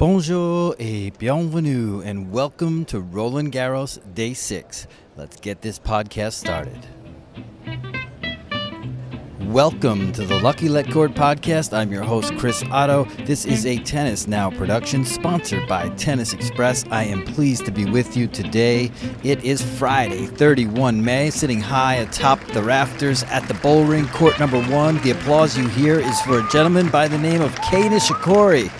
Bonjour et bienvenue, and welcome to Roland Garros Day 6. Let's get this podcast started. Welcome to the Lucky Letcord Podcast. I'm your host, Chris Otto. This is a Tennis Now production sponsored by Tennis Express. I am pleased to be with you today. It is Friday, 31 May, sitting high atop the rafters at the Bullring, court number 1. The applause you hear is for a gentleman by the name of Kei Nishikori.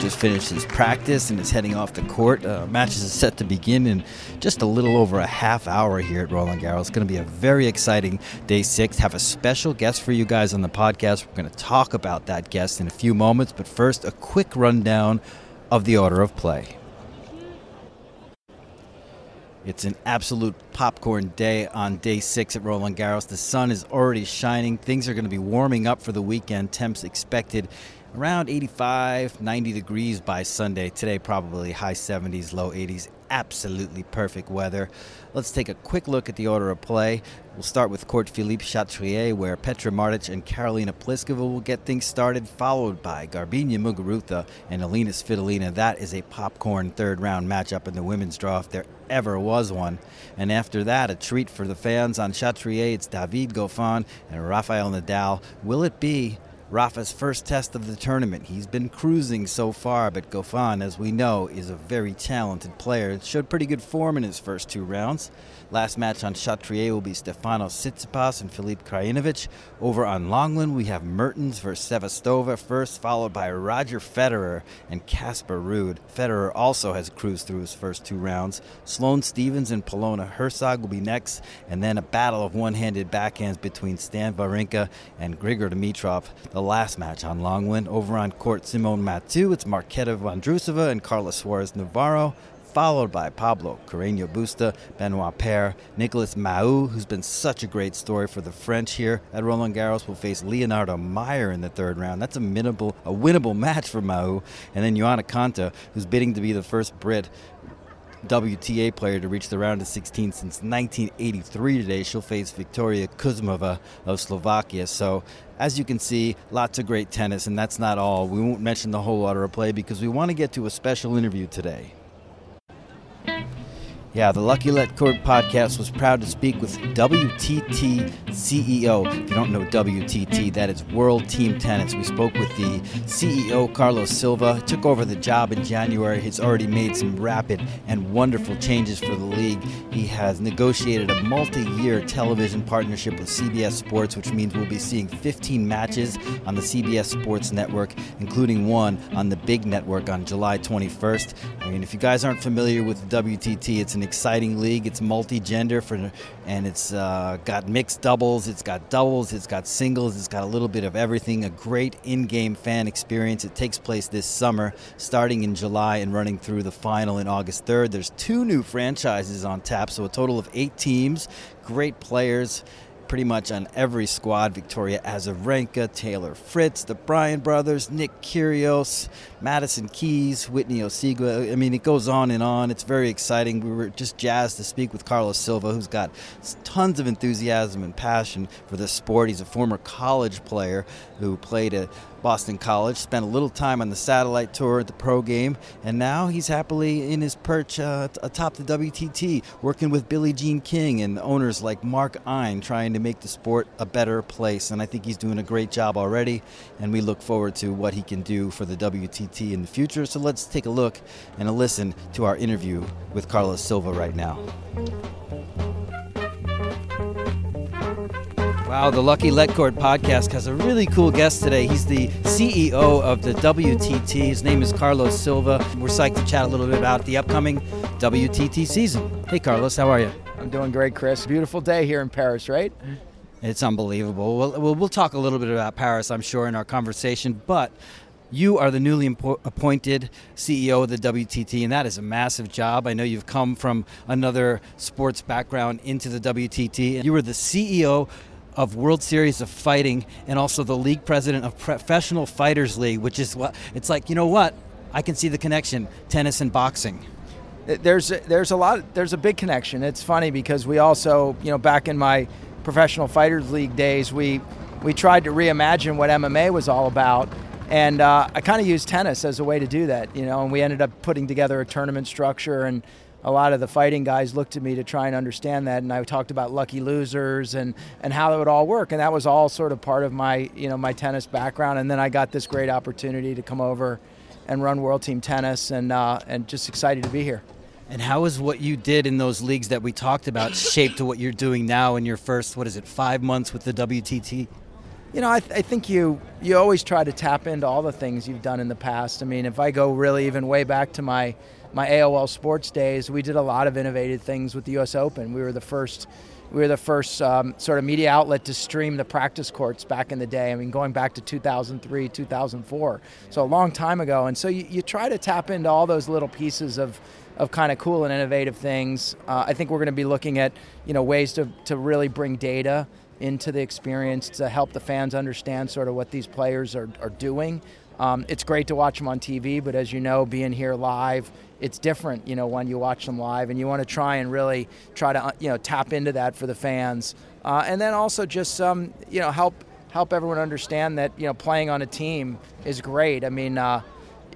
Just finished his practice and is heading off the court. Matches is set to begin in just a little over a half hour here at Roland Garros. It's going to be a very exciting Day 6. Have a special guest for you guys on the podcast. We're going to talk about that guest in a few moments, but first, a quick rundown of the order of play. It's an absolute popcorn day on Day 6 at Roland Garros. The sun is already shining. Things are going to be warming up for the weekend. Temps expected around 85, 90 degrees by Sunday. Today, probably high 70s, low 80s. Absolutely perfect weather. Let's take a quick look at the order of play. We'll start with Court Philippe Chatrier, where Petra Martic and Karolina Pliskova will get things started, followed by Garbiñe Muguruza and Alina Svitolina. That is a popcorn third-round matchup in the women's draw, if there ever was one. And after that, a treat for the fans on Chatrier. It's David Goffin and Rafael Nadal. Will it be Rafa's first test of the tournament? He's been cruising so far, but Goffin, as we know, is a very talented player. Showed pretty good form in his first two rounds. Last match on Chatrier will be Stefanos Tsitsipas and Filip Krajinovic. Over on Longland, we have Mertens versus Sevastova first, followed by Roger Federer and Casper Ruud. Federer also has cruised through his first two rounds. Sloane Stephens and Polona Herzog will be next, and then a battle of one-handed backhands between Stan Wawrinka and Grigor Dimitrov. The last match on Longland. Over on court Simone Mathieu, it's Marketa Vondrousova and Carla Suarez Navarro, followed by Pablo Carreño Busta, Benoit Paire, Nicolas Mahut, who's been such a great story for the French here at Roland Garros, will face Leonardo Meyer in the third round. That's a winnable match for Mahut. And then Ioana Konta, who's bidding to be the first Brit WTA player to reach the round of 16 since 1983 today. She'll face Victoria Kuzmova of Slovakia. So, as you can see, lots of great tennis, and that's not all. We won't mention the whole order of play because we want to get to a special interview today. Yeah, the Lucky Letcord Podcast was proud to speak with WTT CEO. If you don't know WTT, that is World Team Tennis. We spoke with the CEO, Carlos Silva, took over the job in January. He's already made some rapid and wonderful changes for the league. He has negotiated a multi-year television partnership with CBS Sports, which means we'll be seeing 15 matches on the CBS Sports Network, including one on the Big Network on July 21st. I mean, if you guys aren't familiar with WTT, it's an exciting league. It's multi-gender and it's got mixed doubles, it's got doubles, it's got singles, it's got a little bit of everything. A great in-game fan experience. It takes place this summer, starting in July and running through the final in August 3rd. There's 2 new franchises on tap, so a total of 8 teams, great players pretty much on every squad. Victoria Azarenka, Taylor Fritz, the Bryan Brothers, Nick Kyrgios, Madison Keys, Whitney Oseguera. I mean, it goes on and on. It's very exciting. We were just jazzed to speak with Carlos Silva, who's got tons of enthusiasm and passion for this sport. He's a former college player who played at Boston College, spent a little time on the satellite tour at the pro game, and now he's happily in his perch atop the WTT, working with Billie Jean King and owners like Mark Ein, trying to make the sport a better place. And I think he's doing a great job already, and we look forward to what he can do for the WTT in the future. So let's take a look and a listen to our interview with Carlos Silva right now. Wow, the Lucky Letcord Podcast has a really cool guest today. He's the CEO of the WTT. His name is Carlos Silva. We're psyched to chat a little bit about the upcoming WTT season. Hey, Carlos, how are you? I'm doing great, Chris. Beautiful day here in Paris, right? It's unbelievable. We'll talk a little bit about Paris, I'm sure, in our conversation, but you are the newly appointed CEO of the WTT, and that is a massive job. I know you've come from another sports background into the WTT. You were the CEO of World Series of Fighting and also the league president of Professional Fighters League, which is what it's like. You know what? I can see the connection, tennis and boxing. There's a big connection. It's funny because we also, you know, back in my Professional Fighters League days, we tried to reimagine what MMA was all about, And I kind of used tennis as a way to do that, you know, and we ended up putting together a tournament structure, and a lot of the fighting guys looked at me to try and understand that, and I talked about lucky losers and how it would all work, and that was all sort of part of my, you know, my tennis background. And then I got this great opportunity to come over and run World Team Tennis, and just excited to be here. And how is what you did in those leagues that we talked about shaped to what you're doing now in your first, 5 months with the WTT? You know, I think you always try to tap into all the things you've done in the past. I mean, if I go really even way back to my AOL sports days, we did a lot of innovative things with the U.S. Open. We were the first sort of media outlet to stream the practice courts back in the day. I mean, going back to 2003, 2004, so a long time ago. And so you try to tap into all those little pieces of kind of cool and innovative things. I think we're going to be looking at, you know, ways to really bring data into the experience to help the fans understand sort of what these players are doing. It's great to watch them on TV, but as you know, being here live, it's different, you know, when you watch them live, and you want to try to, you know, tap into that for the fans. And then also just, you know, help everyone understand that, you know, playing on a team is great. I mean,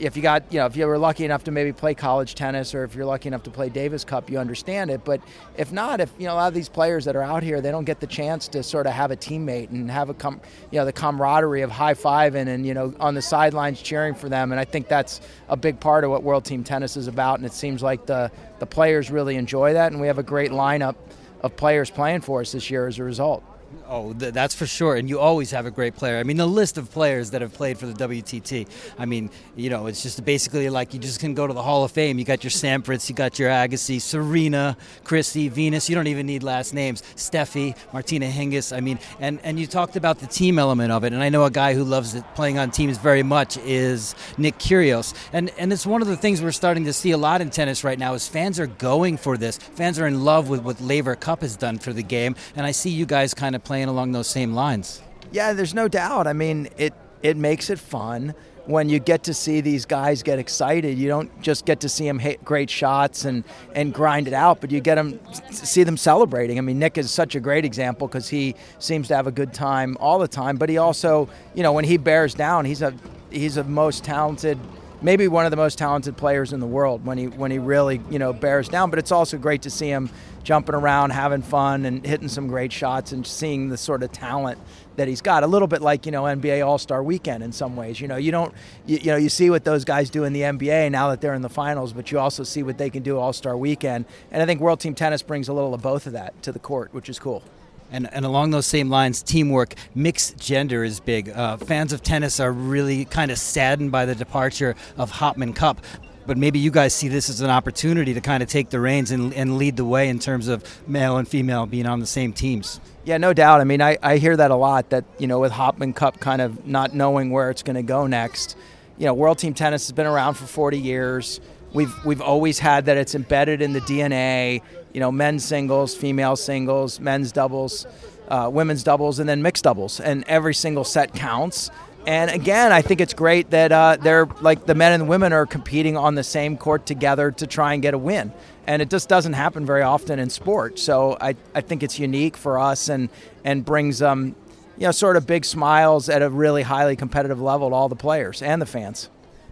if you were lucky enough to maybe play college tennis, or if you're lucky enough to play Davis Cup, you understand it. But if not, if, you know, a lot of these players that are out here, they don't get the chance to sort of have a teammate and have the camaraderie of high-fiving and, you know, on the sidelines cheering for them. And I think that's a big part of what World Team Tennis is about. And it seems like the players really enjoy that. And we have a great lineup of players playing for us this year as a result. Oh, that's for sure. And you always have a great player. I mean, the list of players that have played for the WTT, I mean, you know, it's just basically like you just can go to the Hall of Fame. You got your Sampras, you got your Agassi, Serena, Christie, Venus. You don't even need last names. Steffi, Martina Hingis. I mean, and you talked about the team element of it. And I know a guy who loves it, playing on teams very much, is Nick Kyrgios. And it's one of the things we're starting to see a lot in tennis right now is fans are going for this. Fans are in love with what Laver Cup has done for the game. And I see you guys kind of playing along those same lines. Yeah, there's no doubt. I mean, it makes it fun when you get to see these guys get excited. You don't just get to see them hit great shots and grind it out, but you get them see them celebrating. I mean, Nick is such a great example because he seems to have a good time all the time, but he also, you know, when he bears down, he's a most talented, maybe one of the most talented players in the world when he really, you know, bears down. But it's also great to see him jumping around, having fun, and hitting some great shots, and seeing the sort of talent that he's got. A little bit like, you know, NBA All-Star Weekend in some ways. You know, you see what those guys do in the NBA now that they're in the finals, but you also see what they can do All-Star Weekend. And I think World Team Tennis brings a little of both of that to the court, which is cool. And along those same lines, teamwork, mixed gender is big. Fans of tennis are really kind of saddened by the departure of Hopman Cup, but maybe you guys see this as an opportunity to kind of take the reins and lead the way in terms of male and female being on the same teams. Yeah, no doubt. I mean, I hear that a lot, that, you know, with Hopman Cup kind of not knowing where it's going to go next. You know, World Team Tennis has been around for 40 years. We've always had that. It's embedded in the DNA, you know, men's singles, female singles, men's doubles, women's doubles, and then mixed doubles. And every single set counts. And again, I think it's great that they're like the men and the women are competing on the same court together to try and get a win. And it just doesn't happen very often in sport. So I think it's unique for us and brings, you know, sort of big smiles at a really highly competitive level to all the players and the fans.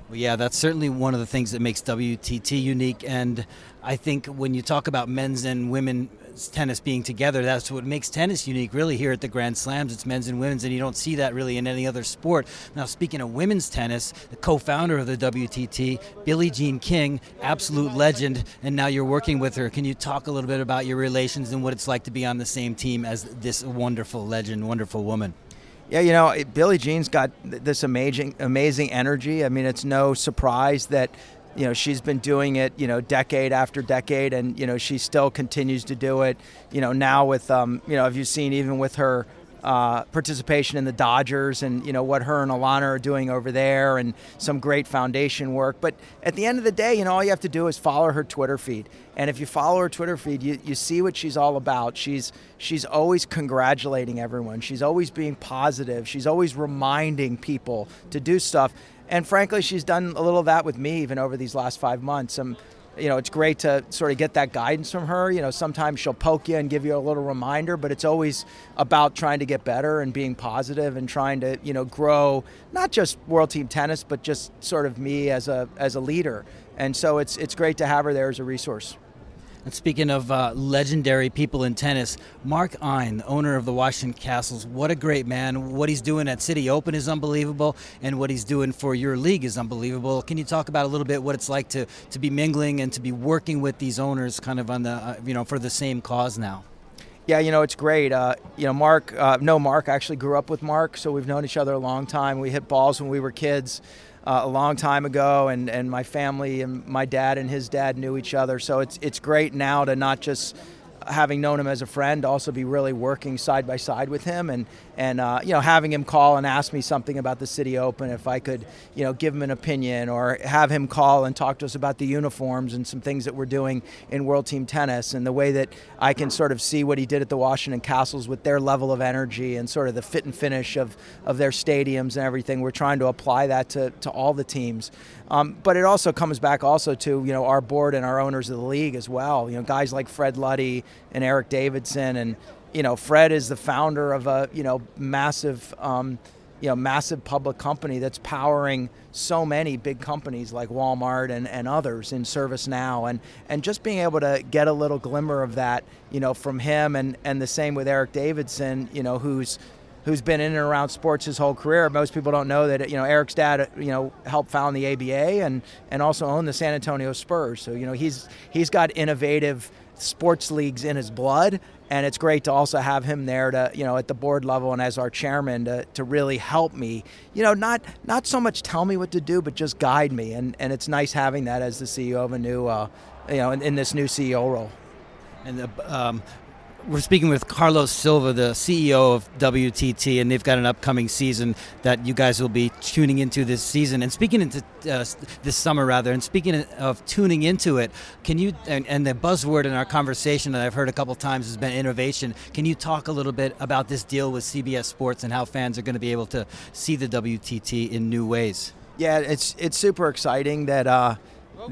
Well, yeah, that's certainly one of the things that makes WTT unique. And I think when you talk about men's and women's tennis being together, that's what makes tennis unique, really, here at the Grand Slams. It's men's and women's, and you don't see that really in any other sport. Now, speaking of women's tennis, the co-founder of the WTT, Billie Jean King, absolute legend, and now you're working with her. Can you talk a little bit about your relations and what it's like to be on the same team as this wonderful legend, wonderful woman? Yeah, you know, Billie Jean's got this amazing energy. I mean, it's no surprise that, you know, she's been doing it, you know, decade after decade, and, you know, she still continues to do it. You know, now with, you know, have you seen even with her participation in the Dodgers and, you know, what her and Alana are doing over there, and some great foundation work. But at the end of the day, you know, all you have to do is follow her Twitter feed. And if you follow her Twitter feed, you see what she's all about. She's always congratulating everyone. She's always being positive. She's always reminding people to do stuff. And frankly, she's done a little of that with me even over these last 5 months. you know, it's great to sort of get that guidance from her. You know, sometimes she'll poke you and give you a little reminder, but it's always about trying to get better and being positive and trying to, you know, grow not just World Team Tennis, but just sort of me as a leader. And so it's great to have her there as a resource. And speaking of legendary people in tennis, Mark Ein, the owner of the Washington Castles, what a great man. What he's doing at City Open is unbelievable, and what he's doing for your league is unbelievable. Can you talk about a little bit what it's like to be mingling and to be working with these owners kind of on the, you know, for the same cause now? Yeah, you know, it's great. You know, Mark, I actually grew up with Mark, so we've known each other a long time. We hit balls when we were kids. A long time ago, and my family and my dad and his dad knew each other. So it's great now to not just having known him as a friend, also be really working side by side with him, and you know, having him call and ask me something about the City Open, if I could, you know, give him an opinion, or have him call and talk to us about the uniforms and some things that we're doing in World Team Tennis, and the way that I can sort of see what he did at the Washington Castles with their level of energy and sort of the fit and finish of their stadiums and everything. We're trying to apply that to all the teams, but it also comes back also to, you know, our board and our owners of the league as well. You know, guys like Fred Luddy and Eric Davidson, and, you know, Fred is the founder of a, you know, massive public company that's powering so many big companies like Walmart and others in ServiceNow, and just being able to get a little glimmer of that, you know, from him, and the same with Eric Davidson, you know, who's been in and around sports his whole career. Most people don't know that, you know, Eric's dad, you know, helped found the ABA and also owned the San Antonio Spurs. So, you know, he's got innovative sports leagues in his blood, and it's great to also have him there to, you know, at the board level and as our chairman to really help me, you know, not so much tell me what to do, but just guide me, and it's nice having that as the CEO of a new, you know, in this new CEO role. And we're speaking with Carlos Silva, the CEO of WTT, and they've got an upcoming season that you guys will be tuning into this season. And speaking into this summer, rather, and speaking of tuning into it, can you, and the buzzword in our conversation that I've heard a couple times has been innovation. Can you talk a little bit about this deal with CBS Sports and how fans are going to be able to see the WTT in new ways? Yeah, it's super exciting that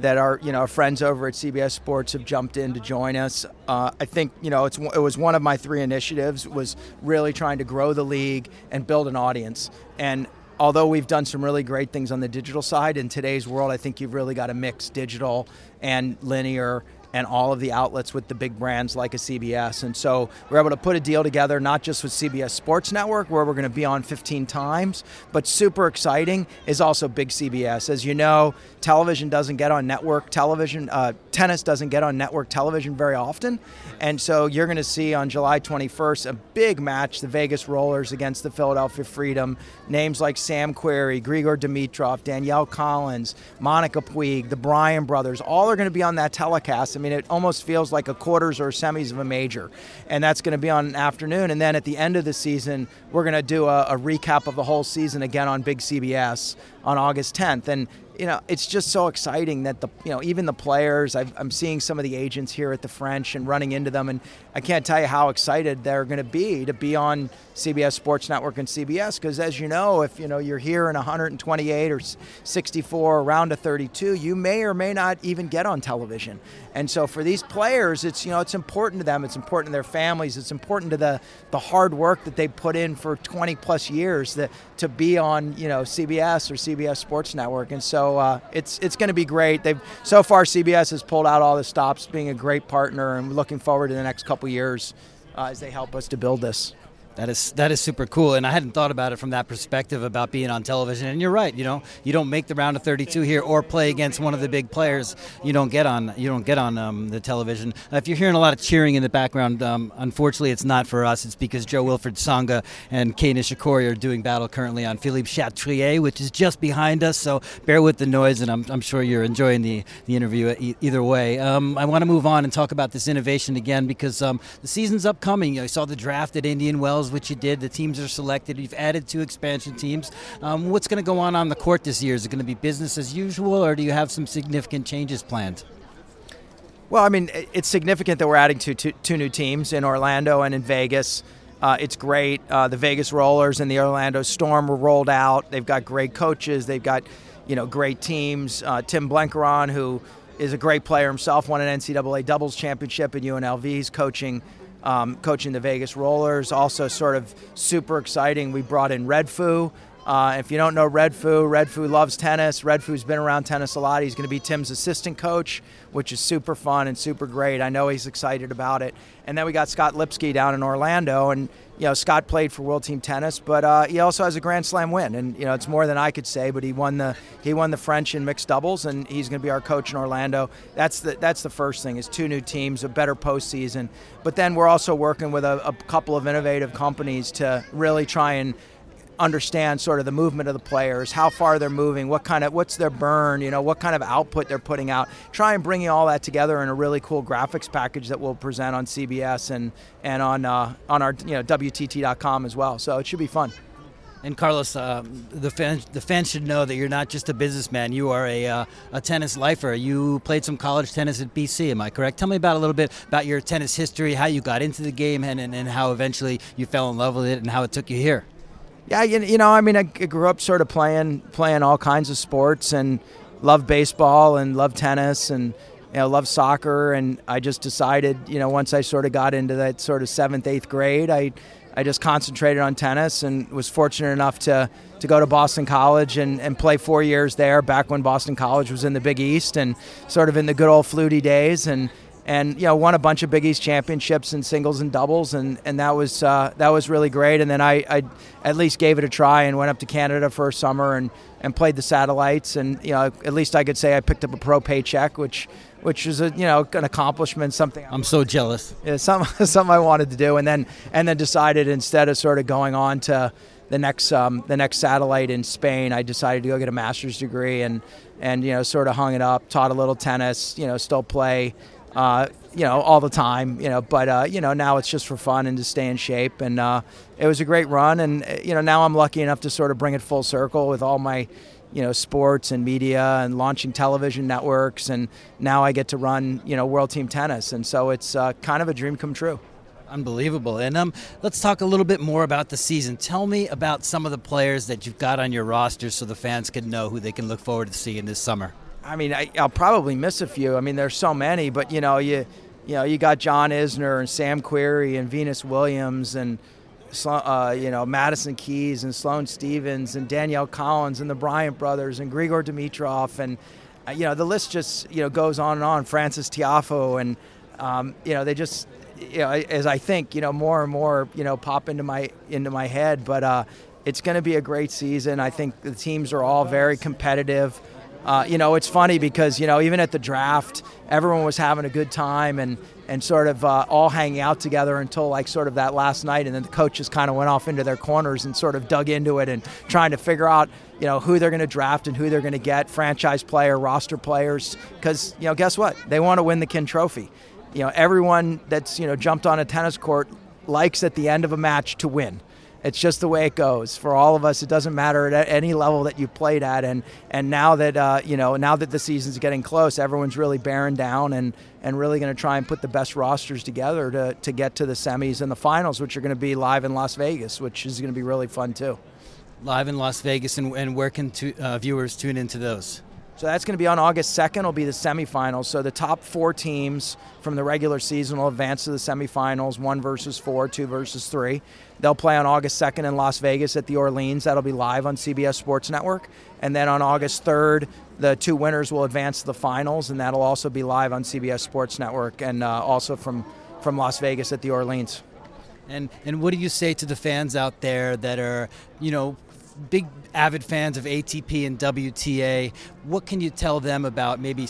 our, you know, our friends over at CBS Sports have jumped in to join us. I think, you know, it was one of my three initiatives, was really trying to grow the league and build an audience. And although we've done some really great things on the digital side, in today's world, I think you've really got to mix digital and linear and all of the outlets with the big brands like a CBS. And so we're able to put a deal together, not just with CBS Sports Network, where we're going to be on 15 times, but super exciting is also Big CBS. As you know, television doesn't get on network television, tennis doesn't get on network television very often. And so you're going to see on July 21st, a big match, the Vegas Rollers against the Philadelphia Freedom. Names like Sam Querrey, Grigor Dimitrov, Danielle Collins, Monica Puig, the Bryan Brothers, all are going to be on that telecast. I mean, it almost feels like a quarters or semis of a major. And that's going to be on an afternoon. And then at the end of the season, we're going to do a recap of the whole season again on Big CBS on August 10th. And, you know, it's just so exciting that, the, you know, even the players, I'm seeing some of the agents here at the French and running into them. And I can't tell you how excited they're going to be on CBS Sports Network and CBS. Because as you know, if, you know, you're here in 128 or 64 around a 32, you may or may not even get on television. And so for these players, it's, you know, it's important to them. It's important to their families. It's important to the hard work that they put in for 20 plus years to be on, you know, CBS or CBS Sports Network. And so it's going to be great. So far, CBS has pulled out all the stops, being a great partner, and looking forward to the next couple years as they help us to build this. That is super cool, and I hadn't thought about it from that perspective about being on television. And you're right, you know, you don't make the round of 32 here or play against one of the big players. You don't get on the television. If you're hearing a lot of cheering in the background, unfortunately, it's not for us. It's because Joe Wilfred Tsonga and Kei Nishikori are doing battle currently on Philippe Chatrier, which is just behind us. So bear with the noise, and I'm sure you're enjoying the interview either way. I want to move on and talk about this innovation again because the season's upcoming. I saw the draft at Indian Wells, which you did. The teams are selected. You've added two expansion teams. What's going to go on the court this year? Is it going to be business as usual, or do you have some significant changes planned? Well, I mean, it's significant that we're adding two new teams in Orlando and in Vegas. It's great. The Vegas Rollers and the Orlando Storm were rolled out. They've got great coaches. They've got, you know, great teams. Tim Blenkeron, who is a great player himself, won an NCAA doubles championship at UNLV. He's coaching the Vegas Rollers, also sort of super exciting. We brought in Red Foo. If you don't know Red Foo loves tennis. Red Foo's been around tennis a lot. He's going to be Tim's assistant coach, which is super fun and super great. I know he's excited about it. And then we got Scott Lipsky down in Orlando, and you know Scott played for World Team Tennis, but he also has a Grand Slam win, and you know it's more than I could say. But he won the French in mixed doubles, and he's going to be our coach in Orlando. That's the first thing is two new teams, a better postseason. But then we're also working with a couple of innovative companies to really try and understand sort of the movement of the players, how far they're moving, what's their burn, you know, what kind of output they're putting out. Try and bring all that together in a really cool graphics package that we'll present on CBS and on our WTT.com as well. So it should be fun. And Carlos, the fans should know that you're not just a businessman. You are a tennis lifer. You played some college tennis at BC, am I correct? Tell me about a little bit about your tennis history, how you got into the game, and how eventually you fell in love with it and how it took you here. Yeah, I grew up sort of playing all kinds of sports and loved baseball and loved tennis and loved soccer, and I just decided, once I sort of got into that sort of 7th, 8th grade, I just concentrated on tennis and was fortunate enough to go to Boston College and play 4 years there back when Boston College was in the Big East and sort of in the good old Flutie days and won a bunch of Big East championships in singles and doubles, and that was really great. And then I at least gave it a try and went up to Canada for a summer and played the satellites. And at least I could say I picked up a pro paycheck, which is an accomplishment. Something I'm so jealous. Yeah, something I wanted to do, and then decided instead of sort of going on to the next satellite in Spain, I decided to go get a master's degree and sort of hung it up, taught a little tennis, still play. All the time, but now it's just for fun and to stay in shape. And it was a great run. And, now I'm lucky enough to sort of bring it full circle with all my, sports and media and launching television networks. And now I get to run, World Team Tennis. And so it's kind of a dream come true. Unbelievable. And let's talk a little bit more about the season. Tell me about some of the players that you've got on your roster so the fans can know who they can look forward to seeing this summer. I mean, I'll probably miss a few. I mean, there's so many, but you got John Isner and Sam Querrey and Venus Williams and Madison Keys and Sloane Stephens and Danielle Collins and the Bryan Brothers and Grigor Dimitrov and the list just goes on and on. Francis Tiafoe and they just as I think more and more pop into my head. But it's going to be a great season. I think the teams are all very competitive. It's funny because, even at the draft, everyone was having a good time and sort of all hanging out together until like sort of that last night. And then the coaches kind of went off into their corners and sort of dug into it and trying to figure out, who they're going to draft and who they're going to get, franchise player, roster players. Because, guess what? They want to win the King Trophy. Everyone that's, jumped on a tennis court likes at the end of a match to win. It's just the way it goes for all of us. It doesn't matter at any level that you played at, and now that now that the season's getting close, everyone's really bearing down and really going to try and put the best rosters together to get to the semis and the finals, which are going to be live in Las Vegas, which is going to be really fun too. Live in Las Vegas, and where can viewers tune into those? So that's going to be on August 2nd. Will be the semifinals. So the top four teams from the regular season will advance to the semifinals, 1 versus 4, 2 versus 3. They'll play on August 2nd in Las Vegas at the Orleans. That'll be live on CBS Sports Network. And then on August 3rd, the 2 winners will advance to the finals, and that'll also be live on CBS Sports Network and also from Las Vegas at the Orleans. And what do you say to the fans out there that are, big avid fans of ATP and WTA? What can you tell them about maybe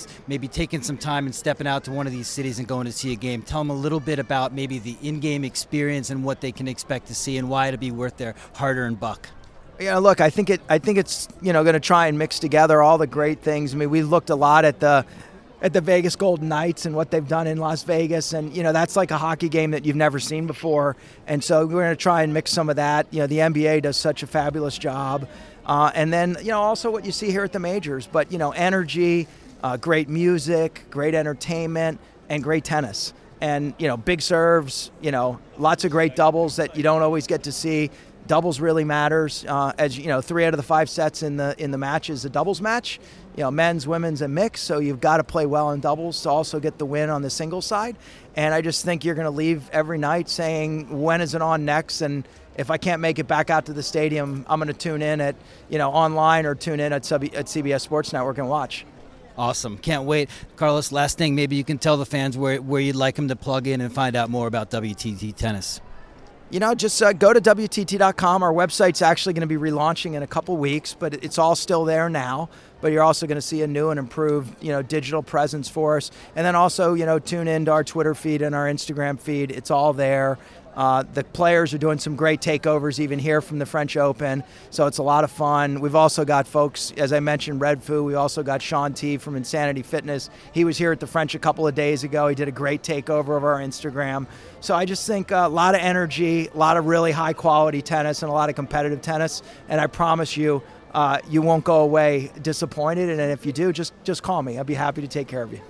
taking some time and stepping out to one of these cities and going to see a game? Tell them a little bit about maybe the in-game experience and what they can expect to see and why it'll be worth their hard-earned buck. Yeah, look, I think it's going to try and mix together all the great things. I mean, we looked a lot at the Vegas Golden Knights and what they've done in Las Vegas. And, that's like a hockey game that you've never seen before. And so we're going to try and mix some of that. The NBA does such a fabulous job. And then, also what you see here at the majors. But, energy, great music, great entertainment, and great tennis. And, big serves, lots of great doubles that you don't always get to see. Doubles really matters. As you know, 3 out of the 5 sets in the match is a doubles match. You know, men's, women's, and mix. So you've got to play well in doubles to also get the win on the singles side. And I just think you're going to leave every night saying, when is it on next? And if I can't make it back out to the stadium, I'm going to tune in at, you know, online or tune in at CBS Sports Network and watch. Awesome. Can't wait. Carlos, last thing, maybe you can tell the fans where you'd like them to plug in and find out more about WTT Tennis. You know, just go to WTT.com. Our website's actually going to be relaunching in a couple weeks, but it's all still there now. But you're also going to see a new and improved, you know, digital presence for us. And then also, you know, tune into our Twitter feed and our Instagram feed. It's all there. The players are doing some great takeovers even here from the French Open, so it's a lot of fun. We've also got folks, as I mentioned, Red Foo. We also got Sean T from Insanity Fitness. He was here at the French a couple of days ago. He did a great takeover of our Instagram. So I just think a lot of energy, a lot of really high-quality tennis, and a lot of competitive tennis, and I promise you, you won't go away disappointed, and if you do, just call me. I'll be happy to take care of you.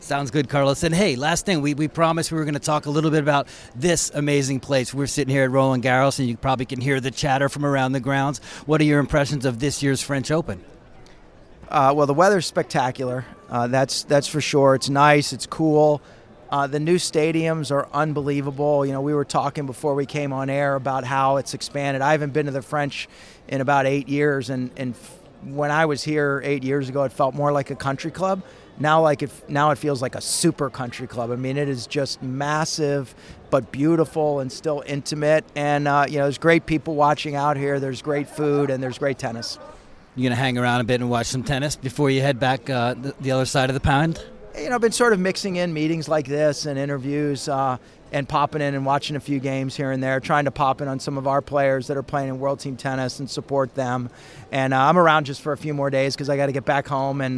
Sounds good, Carlos. And hey, last thing, we promised we were going to talk a little bit about this amazing place. We're sitting here at Roland Garros, and you probably can hear the chatter from around the grounds. What are your impressions of this year's French Open? Well, the weather's spectacular. That's for sure. It's nice. It's cool. The new stadiums are unbelievable. You know, we were talking before we came on air about how it's expanded. I haven't been to the French in about 8 years, and when I was here 8 years ago, it felt more like a country club. Now it feels like a super country club. I mean, it is just massive, but beautiful and still intimate. And you know, there's great people watching out here. There's great food and there's great tennis. You gonna hang around a bit and watch some tennis before you head back the other side of the pond? You know, I've been sort of mixing in meetings like this and interviews and popping in and watching a few games here and there, trying to pop in on some of our players that are playing in World Team Tennis and support them. And I'm around just for a few more days because I got to get back home and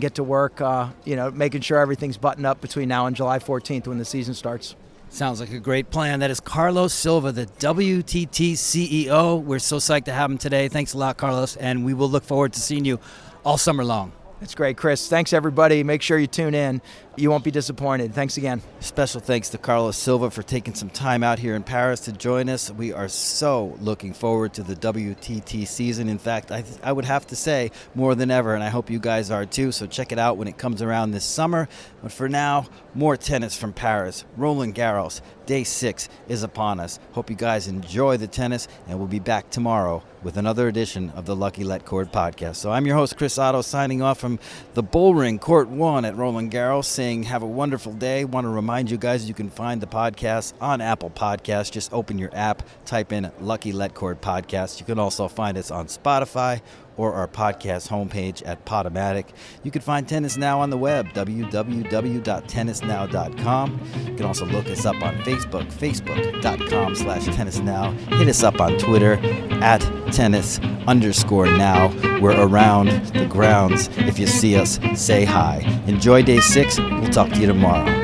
get to work, you know, making sure everything's buttoned up between now and July 14th when the season starts. Sounds like a great plan. That is Carlos Silva, the WTT CEO. We're so psyched to have him today. Thanks a lot, Carlos, and we will look forward to seeing you all summer long. That's great, Chris. Thanks, everybody. Make sure you tune in. You won't be disappointed. Thanks again. Special thanks to Carlos Silva for taking some time out here in Paris to join us. We are so looking forward to the WTT season. In fact, I would have to say more than ever, and I hope you guys are too. So check it out when it comes around this summer. But for now, more tennis from Paris. Roland Garros, day 6 is upon us. Hope you guys enjoy the tennis, and we'll be back tomorrow with another edition of the Lucky Letcord Podcast. So I'm your host, Chris Otto, signing off from the Bullring, Court 1 at Roland Garros, saying have a wonderful day. Want to remind you guys you can find the podcast on Apple Podcasts. Just open your app, type in Lucky Letcord Podcast. You can also find us on Spotify or our podcast homepage at Podomatic. You can find Tennis Now on the web, www.tennisnow.com. You can also look us up on Facebook, facebook.com/tennisnow. Hit us up on Twitter at @tennis_now. We're around the grounds. If you see us, say hi. Enjoy day 6. We'll talk to you tomorrow.